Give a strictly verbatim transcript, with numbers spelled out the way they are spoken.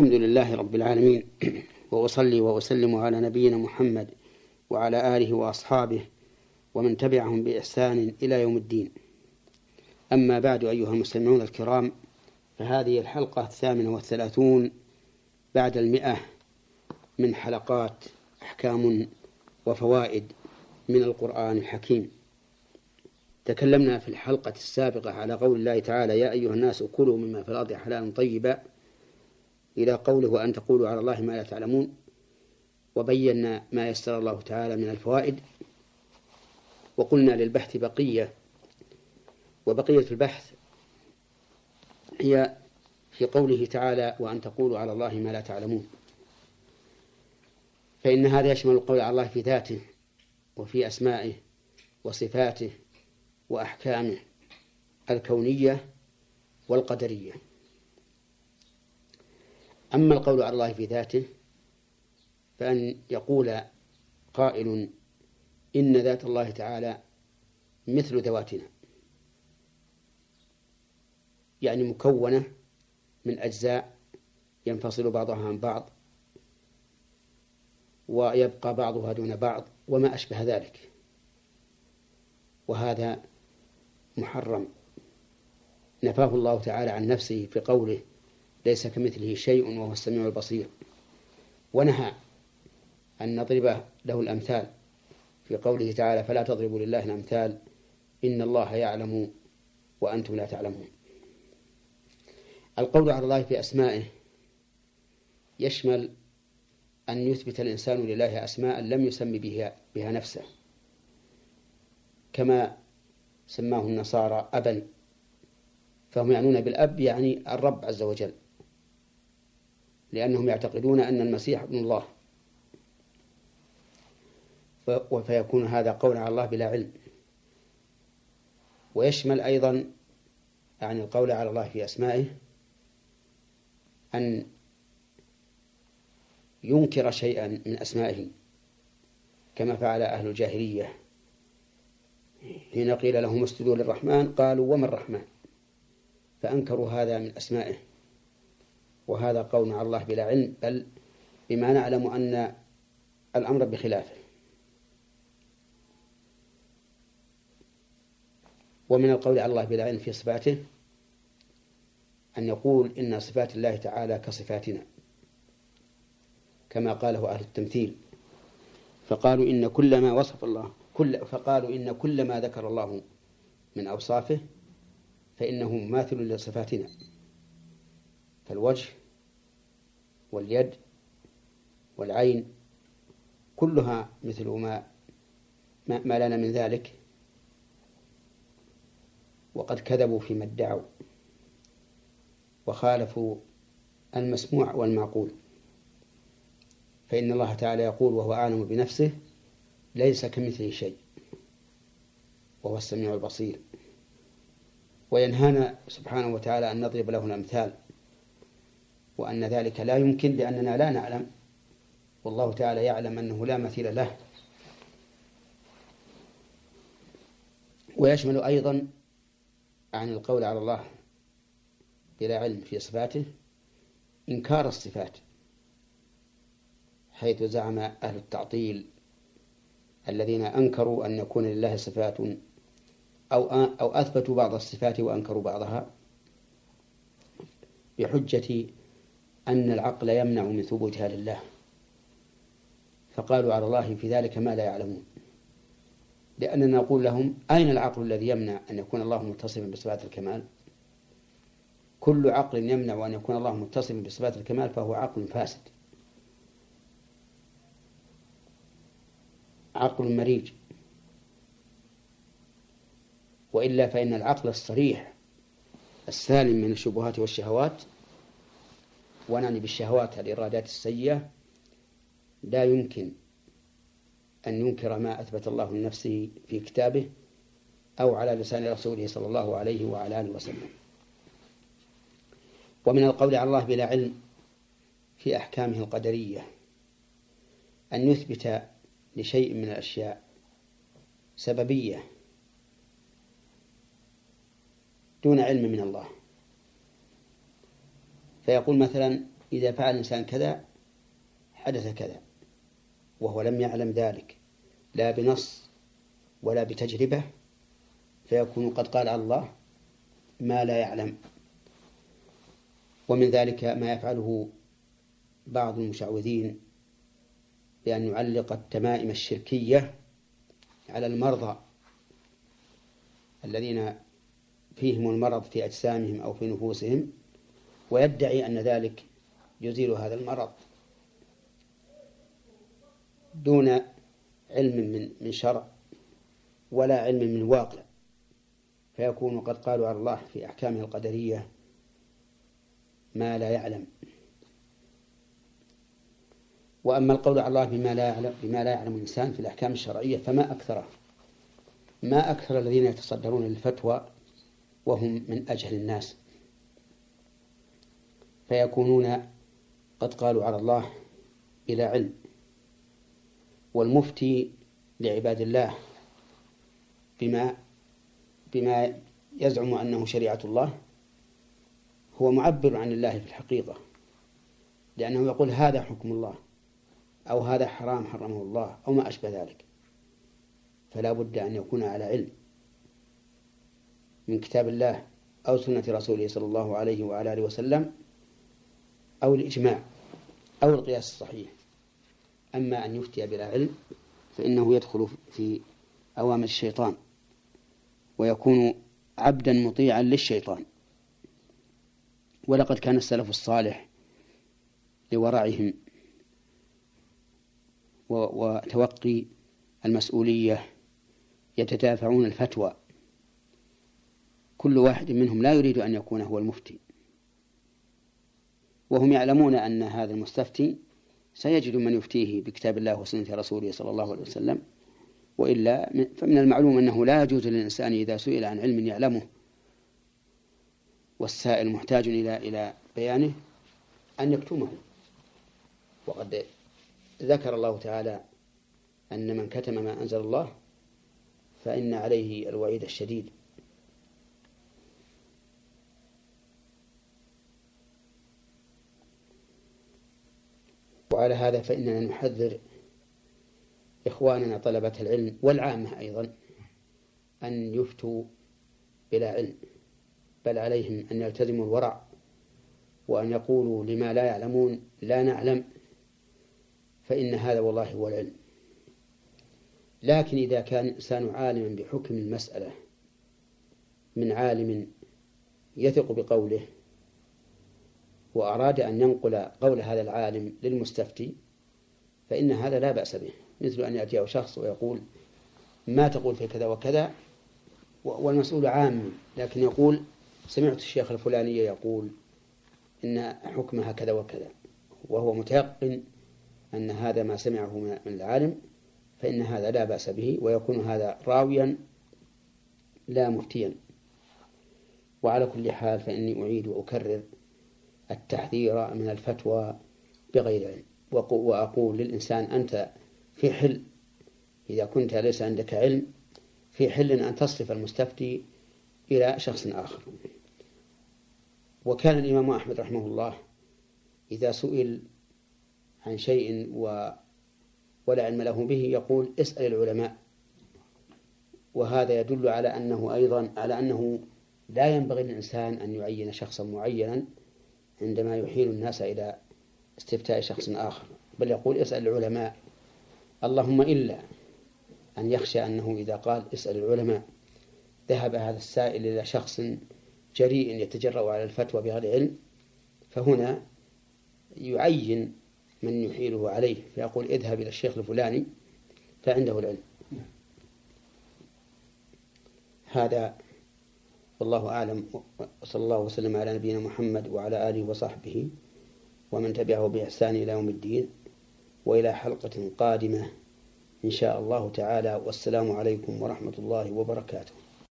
الحمد لله رب العالمين، وأصلي وأسلم على نبينا محمد وعلى آله وأصحابه ومن تبعهم بإحسان إلى يوم الدين. أما بعد أيها المستمعون الكرام، فهذه الحلقة الثامنة والثلاثون بعد المئة من حلقات أحكام وفوائد من القرآن الحكيم. تكلمنا في الحلقة السابقة على قول الله تعالى: يا أيها الناس كلوا مما في الأرض حلالا طيبا، إلى قوله: وأن تقولوا على الله ما لا تعلمون. وبينا ما يسر الله تعالى من الفوائد، وقلنا للبحث بقية، وبقية البحث هي في قوله تعالى: وأن تقولوا على الله ما لا تعلمون، فإن هذا يشمل القول على الله في ذاته وفي أسمائه وصفاته وأحكامه الكونية والقدرية. أما القول على الله في ذاته، فأن يقول قائل: إن ذات الله تعالى مثل ذواتنا، يعني مكونة من أجزاء ينفصل بعضها عن بعض ويبقى بعضها دون بعض وما أشبه ذلك، وهذا محرم نفاه الله تعالى عن نفسه في قوله: ليس كمثله شيء وهو السميع البصير، ونهى أن نضرب له الأمثال في قوله تعالى: فلا تضربوا لله الأمثال إن الله يعلم وأنتم لا تعلمون. القول على الله في أسمائه يشمل أن يثبت الإنسان لله أسماء لم يسمي بها, بها نفسه، كما سماه النصارى أبا، فهم يعنون بالأب يعني الرب عز وجل، لأنهم يعتقدون أن المسيح ابن الله، فيكون هذا قول على الله بلا علم. ويشمل أيضا يعني القول على الله في أسمائه أن ينكر شيئا من أسمائه، كما فعل أهل الجاهلية حين قيل لهم اسجدوا للرحمن قالوا وما الرحمن، فأنكروا هذا من أسمائه، وهذا قول على الله بلا علم، بل بما نعلم أن الأمر بخلافه. ومن القول على الله بلا علم في صفاته أن يقول: إن صفات الله تعالى كصفاتنا، كما قاله أهل التمثيل، فقالوا إن كل ما وصف الله كل فقالوا إن كل ما ذكر الله من أوصافه فإنه ماثل لصفاتنا، فالوجه واليد والعين كلها مثل ما ما لنا من ذلك. وقد كذبوا فيما ادعوا وخالفوا المسموع والمعقول، فإن الله تعالى يقول وهو أعلم بنفسه: ليس كمثله شيء وهو السميع البصير. وينهانا سبحانه وتعالى أن نضرب له الأمثال، وأن ذلك لا يمكن لأننا لا نعلم، والله تعالى يعلم أنه لا مثيل له. ويشمل أيضا عن القول على الله بلا علم في صفاته إنكار الصفات، حيث زعم أهل التعطيل الذين أنكروا أن يكون لله صفات أو, أو أثبتوا بعض الصفات وأنكروا بعضها، بحجة أن العقل يمنع من ثبوتها لله، فقالوا على الله في ذلك ما لا يعلمون، لأننا نقول لهم: أين العقل الذي يمنع أن يكون الله متصفا بصفات الكمال؟ كل عقل يمنع أن يكون الله متصفا بصفات الكمال فهو عقل فاسد، عقل مريج. وإلا فإن العقل الصريح السالم من الشبهات والشهوات، ونعني بالشهوات الإرادات السيئة، لا يمكن أن ينكر ما أثبت الله لنفسه في كتابه أو على لسان رسوله صلى الله عليه وعلى آله وسلم. ومن القول على الله بلا علم في أحكامه القدرية أن يثبت لشيء من الأشياء سببية دون علم من الله، فيقول مثلا: إذا فعل الإنسان كذا حدث كذا، وهو لم يعلم ذلك لا بنص ولا بتجربة، فيكون قد قال على الله ما لا يعلم. ومن ذلك ما يفعله بعض المشعوذين بأن يعلق التمائم الشركية على المرضى الذين فيهم المرض في أجسامهم أو في نفوسهم، ويدعي أن ذلك يزيل هذا المرض دون علم من من شرع ولا علم من واقع، فيكون قد قالوا على الله في أحكامه القدرية ما لا يعلم. وأما القول على الله بما لا يعلم بما لا يعلم الإنسان في الأحكام الشرعية فما أكثره، ما أكثر الذين يتصدرون للفتوى وهم من أجهل الناس، فيكونون قد قالوا على الله إلى علم. والمفتي لعباد الله بما بما يزعم أنه شريعة الله هو معبر عن الله في الحقيقة، لأنه يقول هذا حكم الله أو هذا حرام حرمه الله أو ما أشبه ذلك، فلا بد أن يكون على علم من كتاب الله أو سنة رسوله صلى الله عليه وعلى آله وسلم أو الإجماع أو القياس الصحيح. أما أن يفتي بلا علم فإنه يدخل في أوامر الشيطان ويكون عبدا مطيعا للشيطان. ولقد كان السلف الصالح لورعهم وتوقي المسؤولية يتدافعون الفتوى، كل واحد منهم لا يريد أن يكون هو المفتي، وهم يعلمون أن هذا المستفتي سيجد من يفتيه بكتاب الله وسنة رسوله صلى الله عليه وسلم، وإلا فمن المعلوم أنه لا يجوز للإنسان إذا سئل عن علم يعلمه والسائل محتاج إلى إلى بيانه أن يكتمه. وقد ذكر الله تعالى أن من كتم ما أنزل الله فإن عليه الوعيد الشديد. وعلى هذا فإننا نحذر إخواننا طلبة العلم والعامة أيضا أن يفتوا بلا علم، بل عليهم أن يلتزموا الورع وأن يقولوا لما لا يعلمون لا نعلم، فإن هذا والله هو العلم. لكن إذا كان الإنسان عالما بحكم المسألة من عالم يثق بقوله وأراد أن ينقل قول هذا العالم للمستفتي فإن هذا لا بأس به، مثل أن يأتيه شخص ويقول ما تقول في كذا وكذا والمسؤول عام، لكن يقول سمعت الشيخ الفلاني يقول إن حكمها كذا وكذا، وهو متيقن أن هذا ما سمعه من العالم، فإن هذا لا بأس به، ويكون هذا راويا لا مفتيا. وعلى كل حال فإني أعيد وأكرر التحذير من الفتوى بغير علم، وأقول للإنسان أنت في حل إذا كنت ليس عندك علم، في حل أن تصرف المستفتي إلى شخص آخر. وكان الإمام أحمد رحمه الله إذا سئل عن شيء و ولا علم له به يقول اسأل العلماء، وهذا يدل على أنه أيضا على أنه لا ينبغي للإنسان أن يعين شخصا معينا عندما يحيل الناس إلى استفتاء شخص آخر، بل يقول اسأل العلماء، اللهم إلا أن يخشى أنه إذا قال اسأل العلماء ذهب هذا السائل إلى شخص جريء يتجرأ على الفتوى بغير علم، فهنا يعين من يحيله عليه فيقول اذهب إلى الشيخ الفلاني فعنده العلم. هذا والله أعلم، وصلى الله وسلم على نبينا محمد وعلى آله وصحبه ومن تبعه بإحسان إلى يوم الدين، وإلى حلقة قادمة إن شاء الله تعالى، والسلام عليكم ورحمة الله وبركاته.